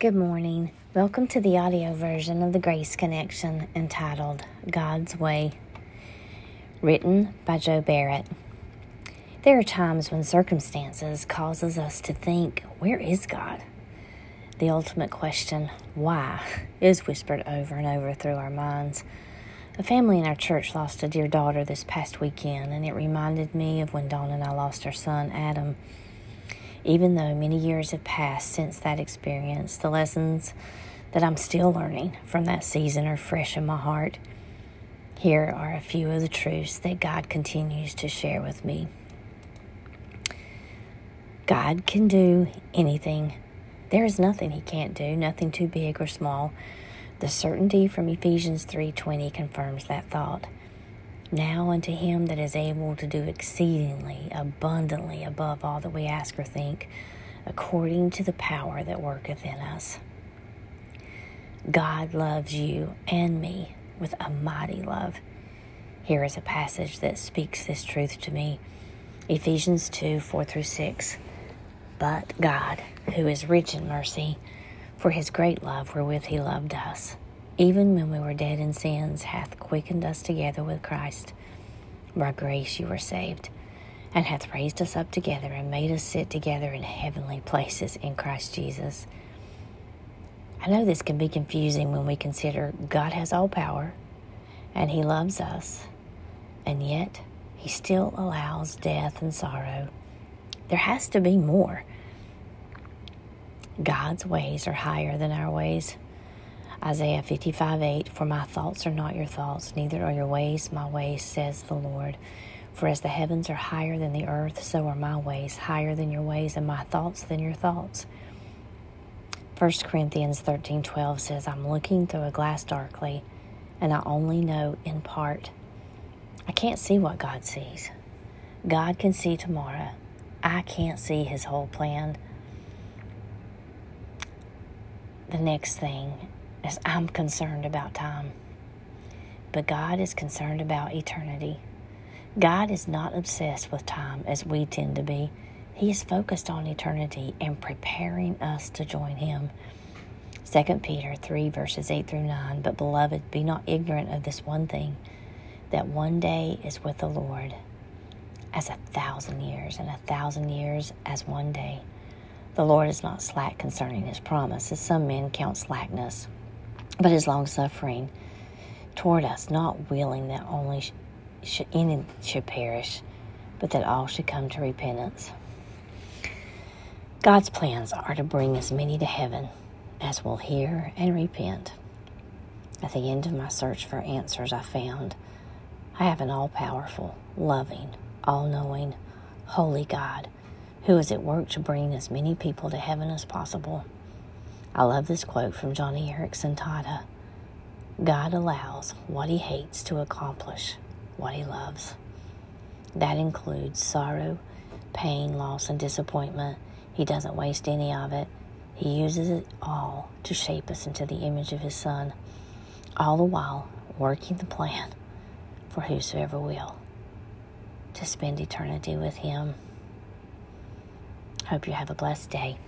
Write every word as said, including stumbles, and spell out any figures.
Good morning. Welcome to the audio version of the Grace Connection entitled God's Way, written by Joe Barrett. There are times when circumstances causes us to think, where is God? The ultimate question, why, is whispered over and over through our minds. A family in our church lost a dear daughter this past weekend, and it reminded me of when Dawn and I lost our son, Adam. Even though many years have passed since that experience, the lessons that I'm still learning from that season are fresh in my heart. Here are a few of the truths that God continues to share with me. God can do anything. There is nothing He can't do, nothing too big or small. The certainty from Ephesians three twenty confirms that thought. Now unto Him that is able to do exceedingly, abundantly above all that we ask or think, according to the power that worketh in us. God loves you and me with a mighty love. Here is a passage that speaks this truth to me. Ephesians two, four through six. But God, who is rich in mercy, for His great love wherewith He loved us, even when we were dead in sins, hath quickened us together with Christ. By grace you were saved, and hath raised us up together, and made us sit together in heavenly places in Christ Jesus. I know this can be confusing when we consider God has all power, and He loves us, and yet He still allows death and sorrow. There has to be more. God's ways are higher than our ways. Isaiah fifty-five, eight, for my thoughts are not your thoughts, neither are your ways my ways, says the Lord. For as the heavens are higher than the earth, so are my ways higher than your ways, and my thoughts than your thoughts. First Corinthians thirteen, twelve says, I'm looking through a glass darkly, and I only know in part. I can't see what God sees. God can see tomorrow. I can't see His whole plan. The next thing, as I'm concerned about time, but God is concerned about eternity. God is not obsessed with time as we tend to be. He is focused on eternity and preparing us to join Him. Second Peter three, verses eight through nine, but beloved, be not ignorant of this one thing, that one day is with the Lord as a thousand years, and a thousand years as one day. The Lord is not slack concerning His promise, as some men count slackness, but is long-suffering toward us, not willing that only sh- sh- any should perish, but that all should come to repentance. God's plans are to bring as many to heaven as will hear and repent. At the end of my search for answers, I found I have an all-powerful, loving, all-knowing, holy God who is at work to bring as many people to heaven as possible. I love this quote from Johnny Erickson Tata. God allows what He hates to accomplish what He loves. That includes sorrow, pain, loss, and disappointment. He doesn't waste any of it. He uses it all to shape us into the image of His Son, all the while working the plan for whosoever will to spend eternity with Him. Hope you have a blessed day.